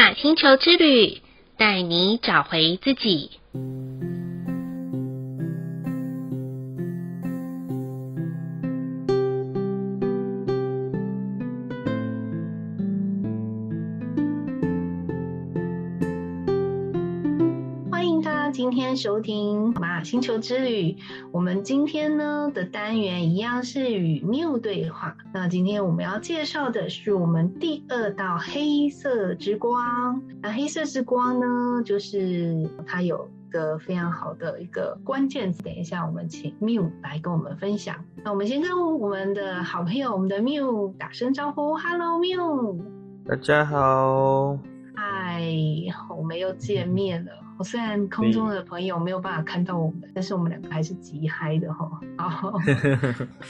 玛星球之旅，带你找回自己。今天收听玛星球之旅，我们今天呢的单元一样是与 Miu 对话。那今天我们要介绍的是我们第二道黑色之光。那黑色之光呢，就是它有一个非常好的一个关键词，等一下我们请 Miu 来跟我们分享。那我们先跟我们的好朋友我们的 Miu 打声招呼。 Hello Miu。 大家好。嗨，我们又见面了。我虽然空中的朋友没有办法看到我们，但是我们两个还是极嗨的哈。好，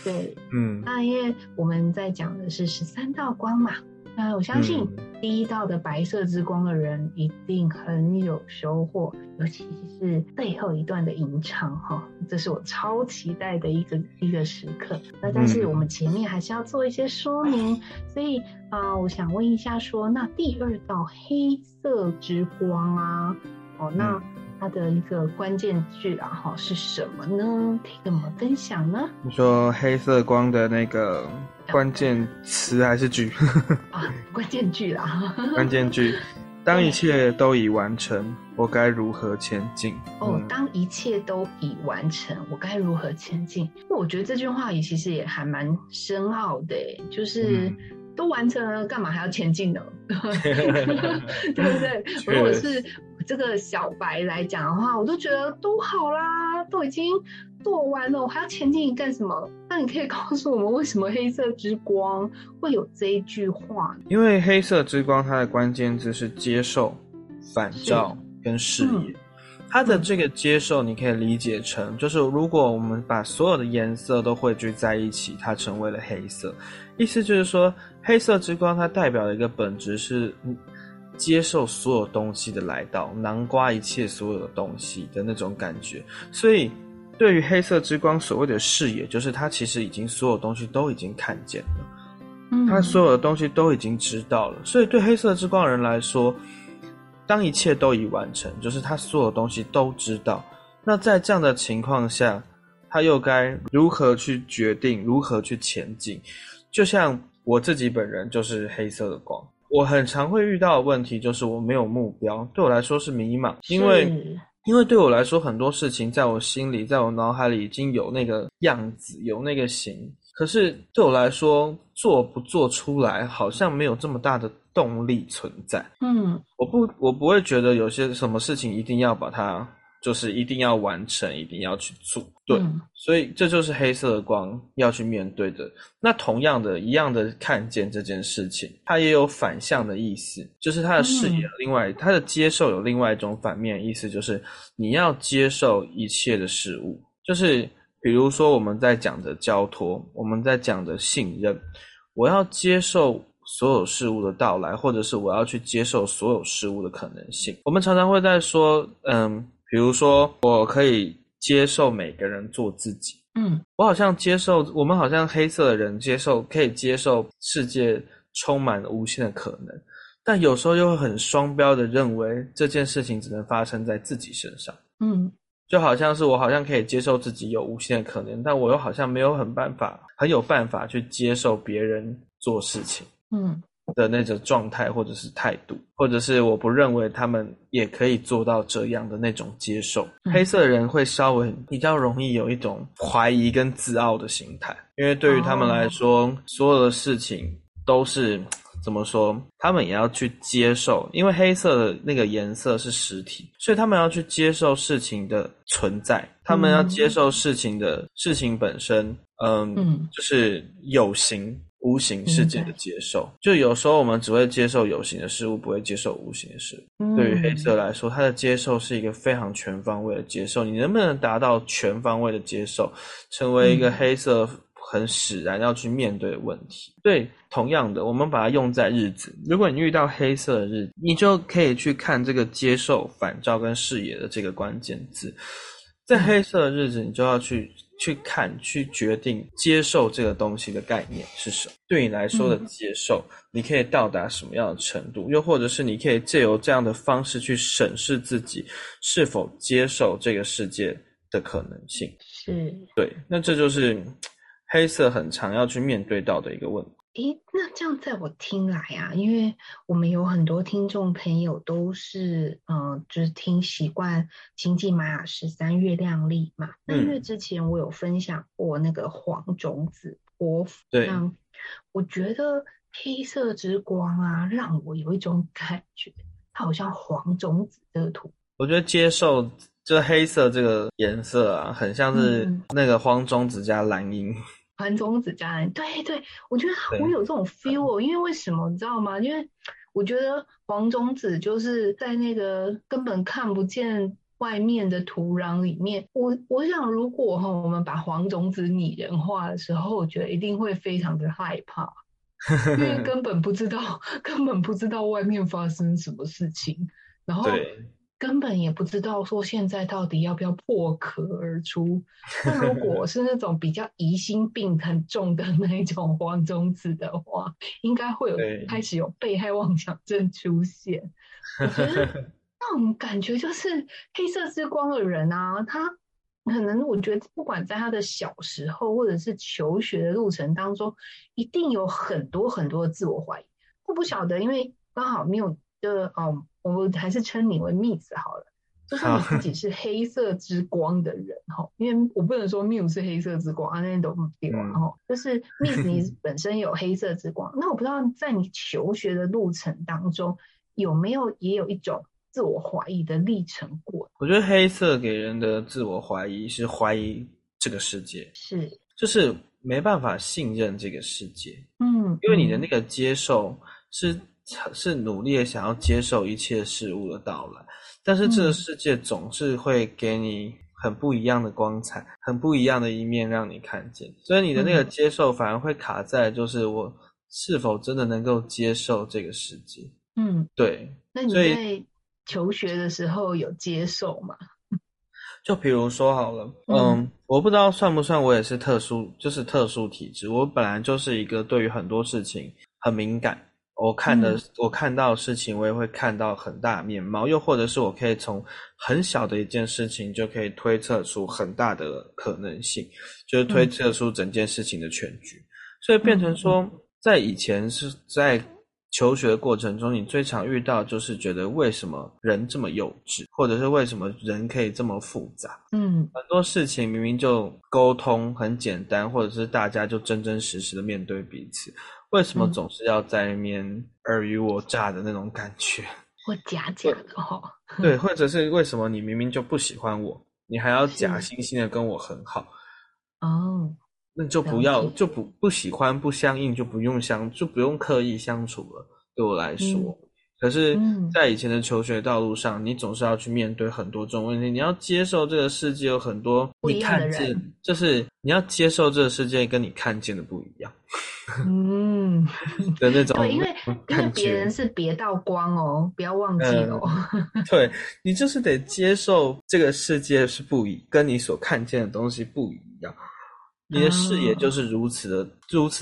对，那因为我们在讲的是13道光嘛，那我相信第一道的白色之光的人一定很有收获，尤其是最后一段的吟唱哈，这是我超期待的一个时刻。那但是我们前面还是要做一些说明，所以我想问一下说，那第二道黑色之光啊。那它的一个关键句啊，是什么呢？可以跟我们分享呢？你说黑色光的那个关键词还是句？关键句啦。关键句，当一切都已完成，我该如何前进？当一切都已完成，我该如何前进？我觉得这句话也其实也还蛮深奥的，就是。都完成了，干嘛还要前进呢？对不对？如果是这个小白来讲的话，我都觉得都好啦，都已经做完了，我还要前进干什么？那你可以告诉我们，为什么黑色之光会有这一句话？因为黑色之光它的关键字是接受、反照跟视野。它的这个接受你可以理解成，就是如果我们把所有的颜色都汇聚在一起，它成为了黑色。意思就是说，黑色之光它代表的一个本质是接受所有东西的来到，囊括一切所有的东西的那种感觉。所以对于黑色之光所谓的视野，就是它其实已经所有东西都已经看见了，它所有的东西都已经知道了。所以对黑色之光的人来说，当一切都已完成，就是他所有东西都知道。那在这样的情况下，他又该如何去决定，如何去前进？就像我自己本人就是黑色的光，我很常会遇到的问题就是我没有目标，对我来说是迷茫，因为对我来说很多事情在我心里，在我脑海里已经有那个样子，有那个形，可是对我来说做不做出来好像没有这么大的动力存在。我不会觉得有些什么事情一定要把它就是一定要完成，一定要去做。对，所以这就是黑色的光要去面对的。那同样的一样的看见这件事情，它也有反向的意思，就是它的视野，另外它的接受有另外一种反面意思，就是你要接受一切的事物。就是比如说我们在讲的交托，我们在讲的信任，我要接受所有事物的到来，或者是我要去接受所有事物的可能性。我们常常会在说，比如说我可以接受每个人做自己，我好像接受，我们好像黑色的人接受，可以接受世界充满无限的可能，但有时候又会很双标的认为这件事情只能发生在自己身上。就好像是我好像可以接受自己有无限的可能，但我又好像没有很有办法去接受别人做事情的那种状态，或者是态度，或者是我不认为他们也可以做到这样的那种接受。黑色的人会稍微比较容易有一种怀疑跟自傲的心态，因为对于他们来说，所有的事情都是怎么说，他们也要去接受，因为黑色的那个颜色是实体，所以他们要去接受事情的存在，他们要接受事情本身，就是有形无形世界的接受。就有时候我们只会接受有形的事物，不会接受无形的事物。对于黑色来说，它的接受是一个非常全方位的接受。你能不能达到全方位的接受，成为一个黑色很使然要去面对的问题。对，同样的我们把它用在日子，如果你遇到黑色的日子，你就可以去看这个接受、反照跟视野的这个关键字。在黑色的日子，你就要去去看，去决定接受这个东西的概念是什么，对你来说的接受你可以到达什么样的程度，又或者是你可以借由这样的方式去审视自己是否接受这个世界的可能性。是，对，那这就是黑色很常要去面对到的一个问题。诶，那这样在我听来啊，因为我们有很多听众朋友都是就是听习惯星际玛雅13月亮历嘛，那因为之前我有分享过那个黄种子波符，对，我觉得黑色之光啊让我有一种感觉，它好像黄种子这个图，我觉得接受就黑色这个颜色啊很像是那个黄种子加蓝鹰。黄种子加蓝，对对，我觉得我有这种 feel、因为为什么你知道吗？因为我觉得黄种子就是在那个根本看不见外面的土壤里面，我想如果我们把黄种子拟人化的时候，我觉得一定会非常的害怕，因为根本不知道外面发生什么事情，然后根本也不知道说现在到底要不要破壳而出。那如果是那种比较疑心病很重的那种黄种子的话，应该会开始有被害妄想症出现。我觉得那种感觉就是黑色之光的人啊，他可能我觉得不管在他的小时候或者是求学的路程当中，一定有很多很多的自我怀疑。我不晓得，因为刚好没有我还是称你为 Miss 好了，就是你自己是黑色之光的人因为我不能说 Miu 是黑色之光啊，那都不对就是 Miss 你本身有黑色之光。那我不知道在你求学的路程当中有没有也有一种自我怀疑的历程过？我觉得黑色给人的自我怀疑是怀疑这个世界，是就是没办法信任这个世界，因为你的那个接受是努力的想要接受一切事物的到来，但是这个世界总是会给你很不一样的光彩，很不一样的一面让你看见，所以你的那个接受反而会卡在就是我是否真的能够接受这个世界。对。那你在求学的时候有接受吗？就比如说好了，我不知道算不算我也是特殊体质，我本来就是一个对于很多事情很敏感，我看到的事情我也会看到很大面貌，又或者是我可以从很小的一件事情就可以推测出很大的可能性，就是推测出整件事情的全局。所以变成说在以前是在求学的过程中，你最常遇到就是觉得为什么人这么幼稚，或者是为什么人可以这么复杂，很多事情明明就沟通很简单，或者是大家就真真实实的面对彼此，为什么总是要在那边尔虞我诈的那种感觉，或假的对，或者是为什么你明明就不喜欢我，你还要假惺惺的跟我很好那就不要，就不喜欢不相应，就不用刻意相处了，对我来说。可是在以前的求学道路上，你总是要去面对很多这种问题，你要接受这个世界有很多你看见，就是你要接受这个世界跟你看见的不一样的那种对，因为别人是别道光不要忘记对，你就是得接受这个世界是跟你所看见的东西不一样，你的视野就是如此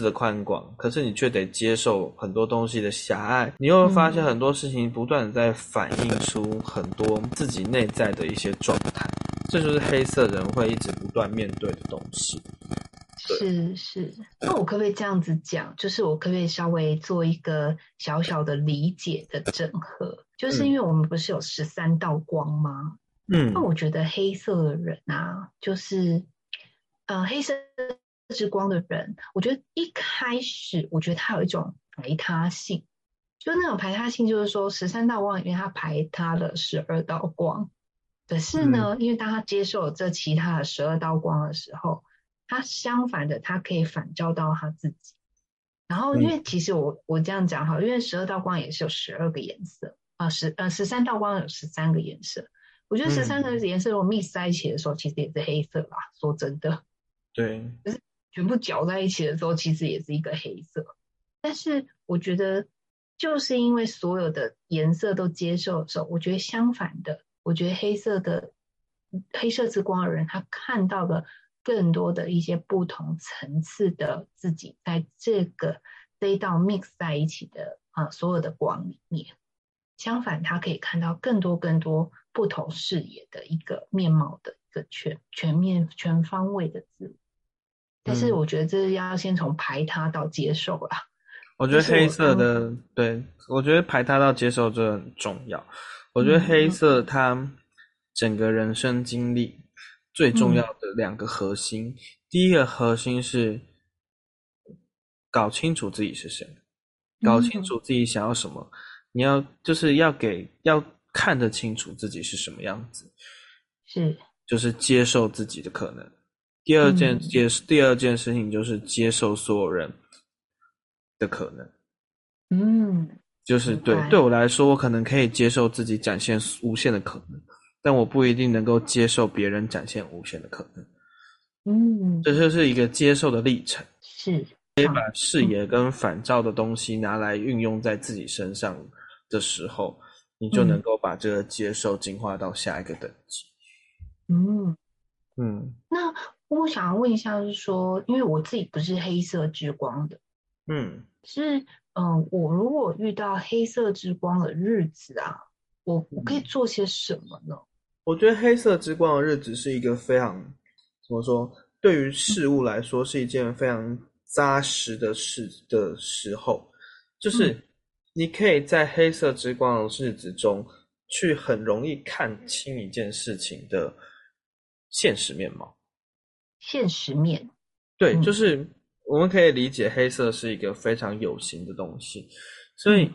的宽广，可是你却得接受很多东西的狭隘，你又会发现很多事情不断的在反映出很多自己内在的一些状态，这就是黑色人会一直不断面对的东西。是。那我可不可以这样子讲，就是我可不可以稍微做一个小小的理解的整合，就是因为我们不是有13道光吗？那我觉得黑色的人啊，就是黑色之光的人，我觉得一开始我觉得他有一种排他性，就是那种排他性，就是说13道光里面他排他了12道光，可是呢因为当他接受这其他的12道光的时候，他相反的他可以反照到他自己。然后因为其实我这样讲好，因为12道光也是有12个颜色13道光有13个颜色，我觉得13个颜色如果 mix 在一起的时候其实也是黑色啦，说真的，对，就是全部搅在一起的时候其实也是一个黑色。但是我觉得就是因为所有的颜色都接受的时候，我觉得相反的，我觉得黑色之光的人他看到的更多的一些不同层次的自己，在这一道 mix 在一起的所有的光里面。相反，他可以看到更多不同视野的一个面貌的一个全面全方位的自我。但是我觉得这要先从排他到接受啦。我觉得黑色的、就是、对，我觉得排他到接受这很重要。我觉得黑色他整个人生经历最重要的两个核心、第一个核心是搞清楚自己是谁，搞清楚自己想要什么。你要就是要看得清楚自己是什么样子，是就是接受自己的可能。第二件事情就是接受所有人的可能。就是对我来说，我可能可以接受自己展现无限的可能，但我不一定能够接受别人展现无限的可能。这就是一个接受的历程，是可以把视野跟反照的东西拿来运用在自己身上的时候，你就能够把这个接受进化到下一个等级。那我想要问一下，是说，因为我自己不是黑色之光的，我如果遇到黑色之光的日子啊，我可以做些什么呢？我觉得黑色之光的日子是一个非常怎么说，对于事物来说是一件非常扎实的事的时候，就是。你可以在黑色之光的日子中去很容易看清一件事情的现实面貌。现实面对、就是我们可以理解黑色是一个非常有形的东西，所以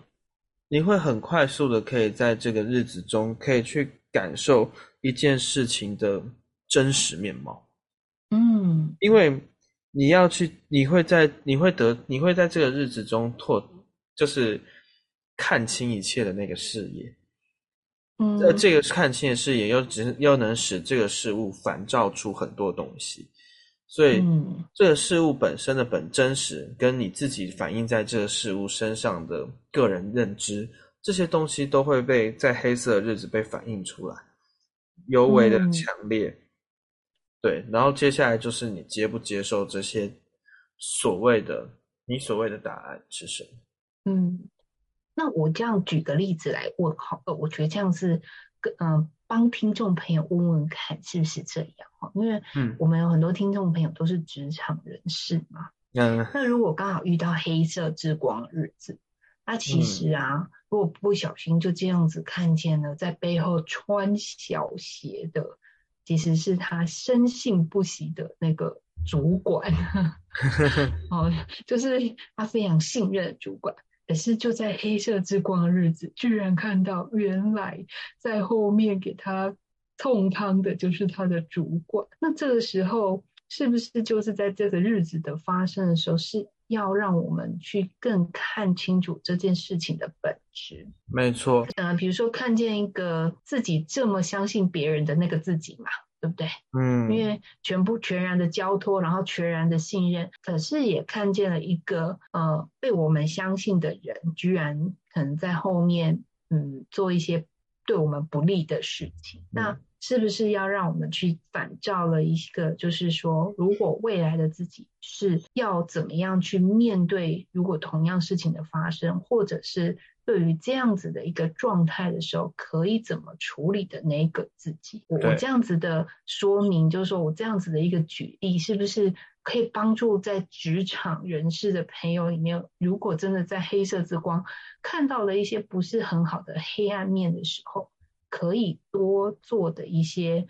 你会很快速的可以在这个日子中可以去感受一件事情的真实面貌。因为你会在这个日子中就是看清一切的那个视野，这个看清的视野又能使这个事物反照出很多东西，所以这个事物本身的本真实跟你自己反映在这个事物身上的个人认知，这些东西都会被在黑色的日子被反映出来，尤为的强烈。对，然后接下来就是你接不接受这些所谓的答案是什么。那我这样举个例子来问好了，我觉得这样是帮听众朋友问问看是不是这样，因为我们有很多听众朋友都是职场人士嘛。那如果刚好遇到黑色之光日子，那其实如果不小心就这样子看见了在背后穿小鞋的其实是他深信不疑的那个主管就是他非常信任的主管，可是就在黑色之光的日子居然看到原来在后面给他痛汤的就是他的主管。那这个时候是不是就是在这个日子的发生的时候是要让我们去更看清楚这件事情的本质？没错。比如说看见一个自己这么相信别人的那个自己嘛，对不对？因为全然的交托，然后全然的信任，可是也看见了一个被我们相信的人居然可能在后面做一些对我们不利的事情。那是不是要让我们去反照了一个，就是说如果未来的自己是要怎么样去面对如果同样事情的发生，或者是对于这样子的一个状态的时候可以怎么处理的那个自己。我这样子的说明，就是说我这样子的一个举例是不是可以帮助在职场人士的朋友里面，如果真的在黑色之光看到了一些不是很好的黑暗面的时候，可以多做的一些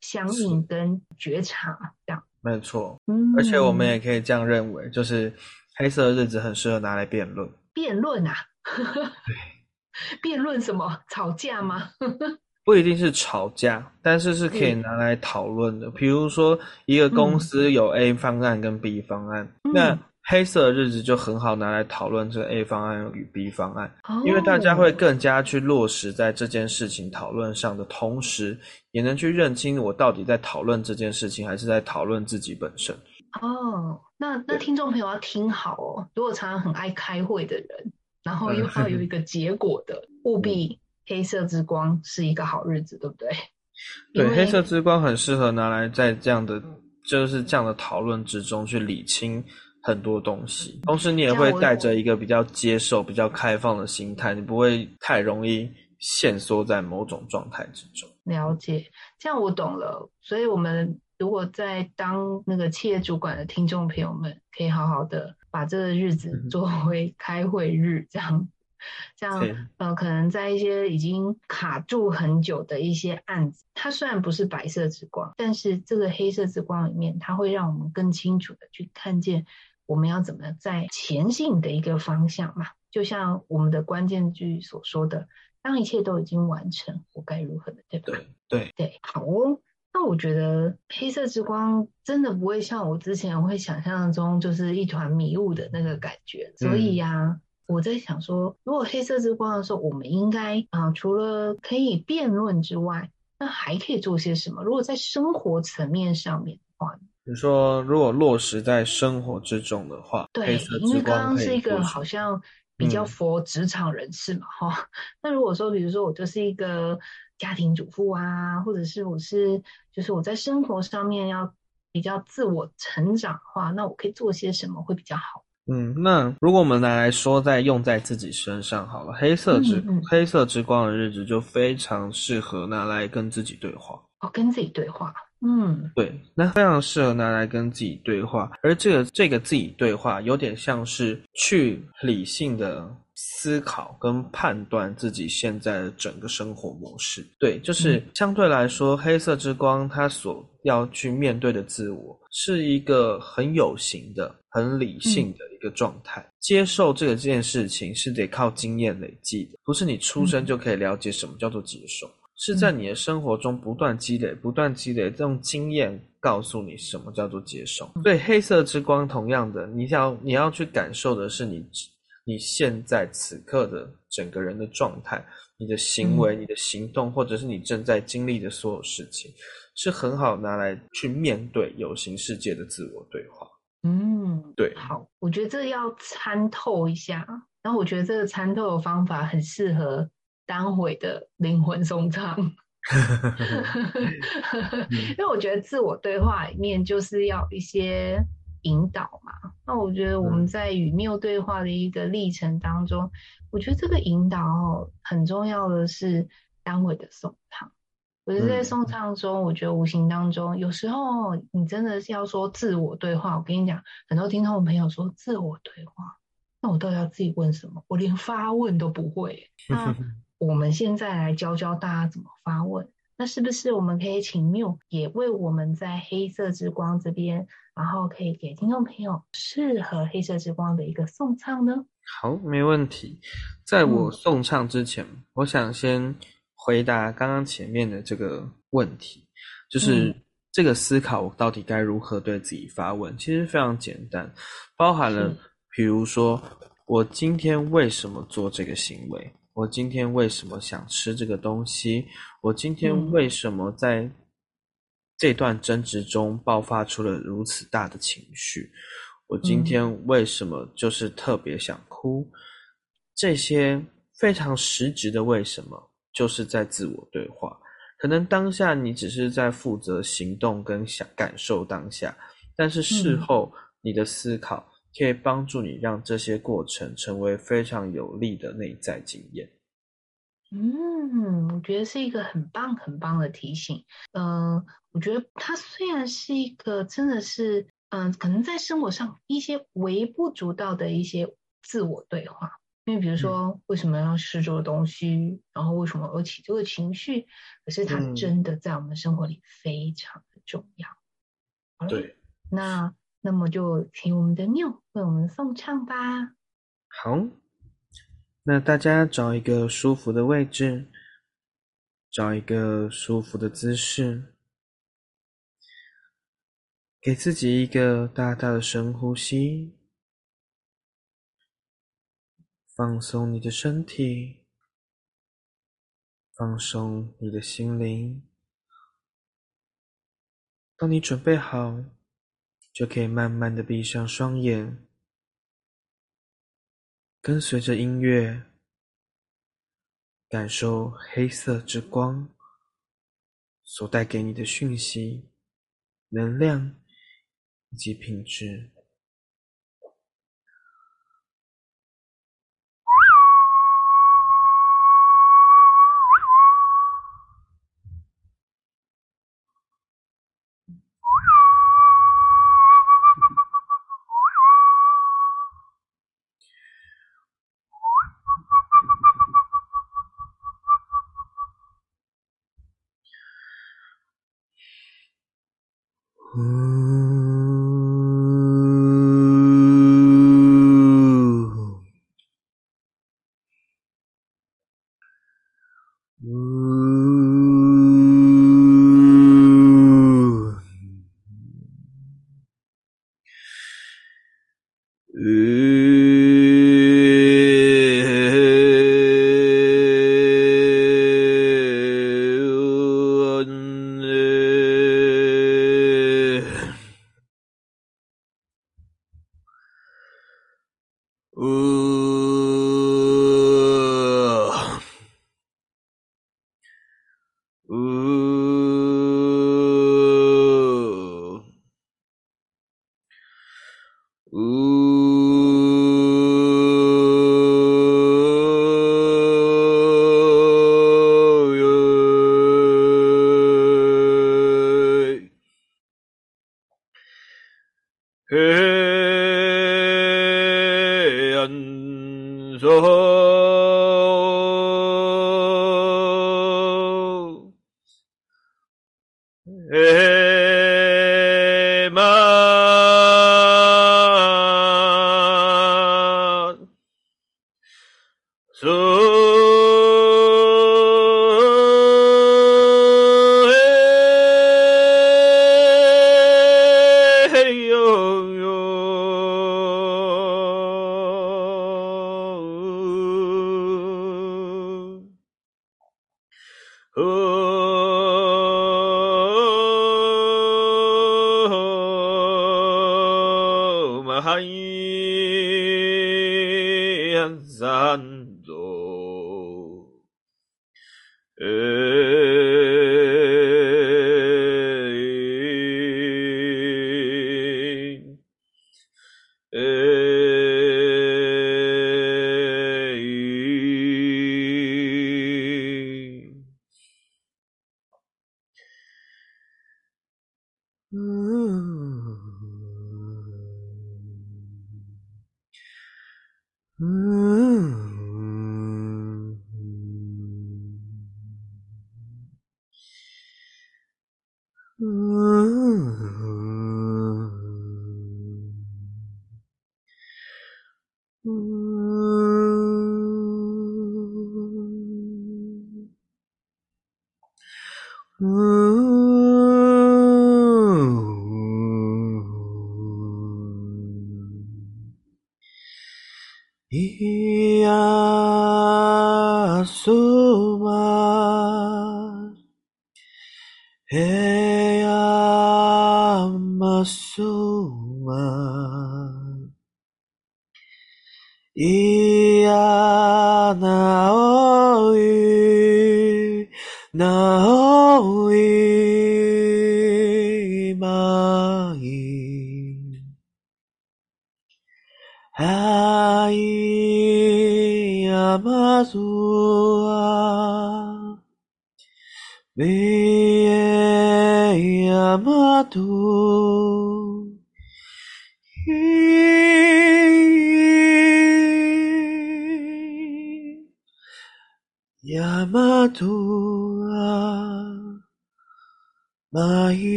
相应跟觉察这样。没错。而且我们也可以这样认为，就是黑色的日子很适合拿来辩论。辩论啊？辩论什么？吵架吗？不一定是吵架，但是是可以拿来讨论的。比如说一个公司有 A 方案跟 B 方案，那黑色的日子就很好拿来讨论这个 A 方案与 B 方案，因为大家会更加去落实在这件事情讨论上的同时，也能去认清我到底在讨论这件事情还是在讨论自己本身。那听众朋友要听好哦，如果常常很爱开会的人，然后又要有一个结果的，务必黑色之光是一个好日子，对不对？对，黑色之光很适合拿来在这样的就是这样的讨论之中去理清很多东西，同时你也会带着一个比较接受比较开放的心态，你不会太容易限缩在某种状态之中。了解，这样我懂了。所以我们如果在当那个企业主管的听众朋友们，可以好好的把这个日子作为开会日，这样可能在一些已经卡住很久的一些案子，它虽然不是白色之光，但是这个黑色之光里面，它会让我们更清楚的去看见我们要怎么在前进的一个方向嘛。就像我们的关键句所说的，当一切都已经完成，我该如何的，对吧？对，好哦。那我觉得黑色之光真的不会像我之前会想象中就是一团迷雾的那个感觉，所以啊我在想说，如果黑色之光的时候，我们应该除了可以辩论之外，那还可以做些什么？如果在生活层面上面的话，你说如果落实在生活之中的话，对，黑色之光因为刚刚是一个好像比较佛职场人士嘛，那如果说比如说我就是一个家庭主妇啊，或者是我是就是我在生活上面要比较自我成长的话，那我可以做些什么会比较好？那如果我们来说再用在自己身上好了，黑色之光的日子就非常适合拿来跟自己对话。跟自己对话。对，那非常适合拿来跟自己对话，而这个自己对话有点像是去理性的思考跟判断自己现在的整个生活模式。对，就是相对来说，黑色之光它所要去面对的自我是一个很有形的很理性的一个状态，接受这件事情是得靠经验累积的，不是你出生就可以了解什么叫做接受，是在你的生活中不断积累不断积累，用经验告诉你什么叫做接受。所以黑色之光同样的，你要去感受的是你现在此刻的整个人的状态，你的行为你的行动，或者是你正在经历的所有事情，是很好拿来去面对有形世界的自我对话。对，好，我觉得这要参透一下，然后我觉得这个参透的方法很适合单回的灵魂送葬因为我觉得自我对话里面就是要一些引导嘛，那我觉得我们在与Miu对话的一个历程当中，我觉得这个引导很重要的是单回的送唱。我觉得在送唱中，我觉得无形当中有时候你真的是要说自我对话，我跟你讲，很多听众朋友说自我对话，那我到底要自己问什么？我连发问都不会。那我们现在来教大家怎么发问，那是不是我们可以请Miu也为我们在黑色之光这边，然后可以给听众朋友适合黑色之光的一个颂唱呢？好，没问题。在我颂唱之前，我想先回答刚刚前面的这个问题，就是这个思考我到底该如何对自己发问，其实非常简单，包含了比如说我今天为什么做这个行为，我今天为什么想吃这个东西？我今天为什么在这段争执中爆发出了如此大的情绪？我今天为什么就是特别想哭？这些非常实质的为什么，就是在自我对话。可能当下你只是在负责行动跟感受当下，但是事后你的思考可以帮助你让这些过程成为非常有利的内在经验。我觉得是一个很棒很棒的提醒。我觉得它虽然是一个真的是可能在生活上一些微不足道的一些自我对话，因为比如说为什么要吃这个东西，然后为什么要起这个情绪，可是它真的在我们生活里非常的重要。对，那么就请我们的Miu为我们送唱吧。好，那大家找一个舒服的位置，找一个舒服的姿势，给自己一个大大的深呼吸，放松你的身体，放松你的心灵。当你准备好，就可以慢慢的闭上双眼，跟随着音乐，感受黑色之光所带给你的讯息、能量以及品质。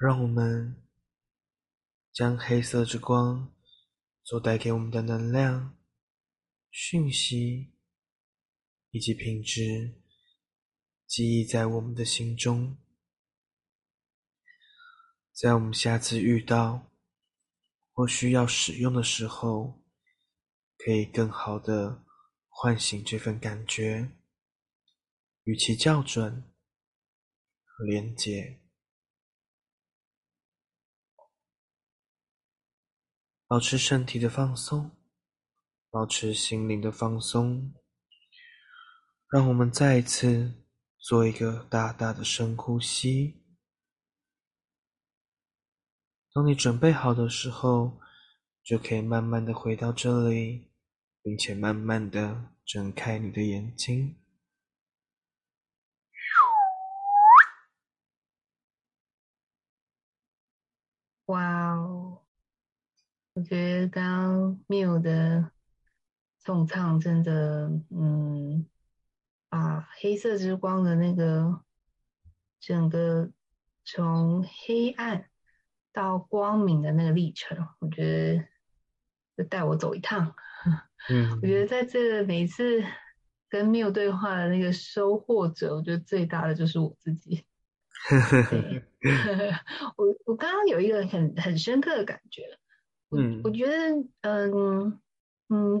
让我们将黑色之光所带给我们的能量、讯息以及品质记忆在我们的心中，在我们下次遇到或需要使用的时候，可以更好地唤醒这份感觉，与其校准和连结。保持身体的放松，保持心灵的放松。让我们再一次做一个大大的深呼吸。当你准备好的时候，就可以慢慢的回到这里，并且慢慢的睁开你的眼睛。哇哦，我觉得刚 Miu 的重唱真的把黑色之光的那个整个从黑暗到光明的那个历程，我觉得就带我走一趟。我觉得在这每次跟Miu对话的那个收获者，我觉得最大的就是我自己。我刚刚有一个很深刻的感觉，我觉得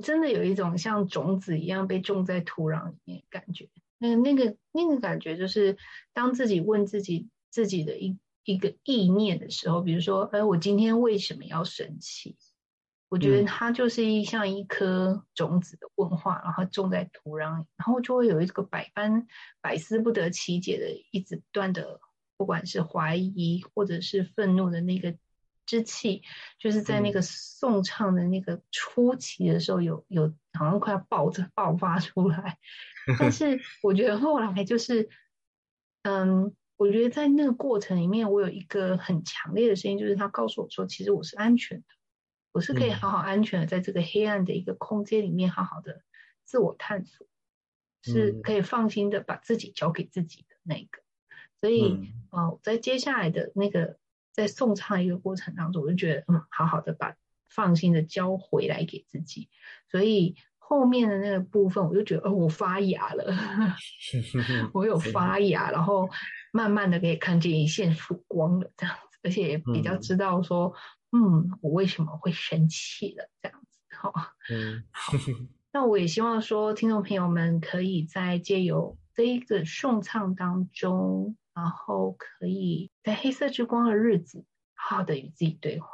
真的有一种像种子一样被种在土壤里面的感觉。那个感觉就是当自己问自己的一个意念的时候，比如说我今天为什么要生气，我觉得它就是像一颗种子的问话，然后种在土壤里，然后就会有一个百思不得其解的一直不断的，不管是怀疑或者是愤怒的那个之气，就是在那个颂唱的那个初期的时候有好像快要爆发出来。但是我觉得后来就是我觉得在那个过程里面，我有一个很强烈的声音，就是他告诉我说，其实我是安全的，我是可以好好安全的在这个黑暗的一个空间里面好好的自我探索，是可以放心的把自己交给自己的那个。所以在接下来的那个在颂唱一个过程当中，我就觉得好好的把放心的交回来给自己。所以后面的那个部分，我就觉得我发芽了。我有发芽，然后慢慢的可以看见一线曙光了这样子，而且也比较知道说我为什么会生气了这样子。好，那我也希望说听众朋友们可以在借由这一个颂唱当中，然后可以在黑色之光的日子好好的与自己对话，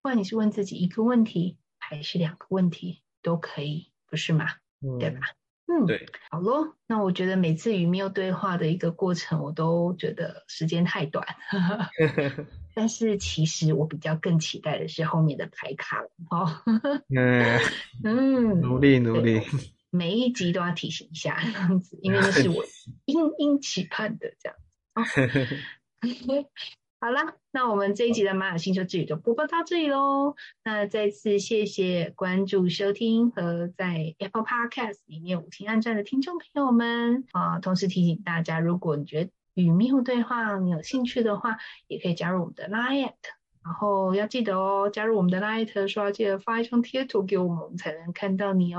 不管你是问自己一个问题还是2个问题都可以，不是吗？对吧？对。好咯，那我觉得每次与Miu对话的一个过程，我都觉得时间太短。但是其实我比较更期待的是后面的牌卡了。努力。每一集都要提醒一下这样子，因为那是我殷期盼的这样。好啦，那我们这一集的玛雅星球之旅就播报到这里咯。那再次谢谢关注收听和在 Apple Podcast 里面5星按赞的听众朋友们同时提醒大家，如果你觉得与Miu对话你有兴趣的话，也可以加入我们的 liyat， 然后要记得加入我们的 liyat 说要记得发一张贴图给我们才能看到你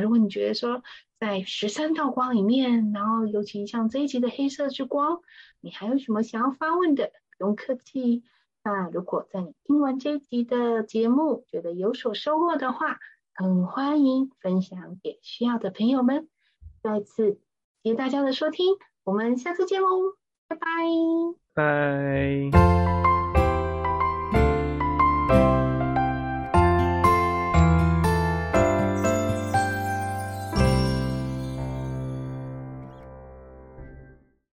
如果你觉得说在13道光里面，然后尤其像这一集的黑色之光，你还有什么想要发问的，不用客气。那如果在你听完这一集的节目觉得有所收获的话，很欢迎分享给需要的朋友们。再次谢谢大家的收听，我们下次见喽，拜拜。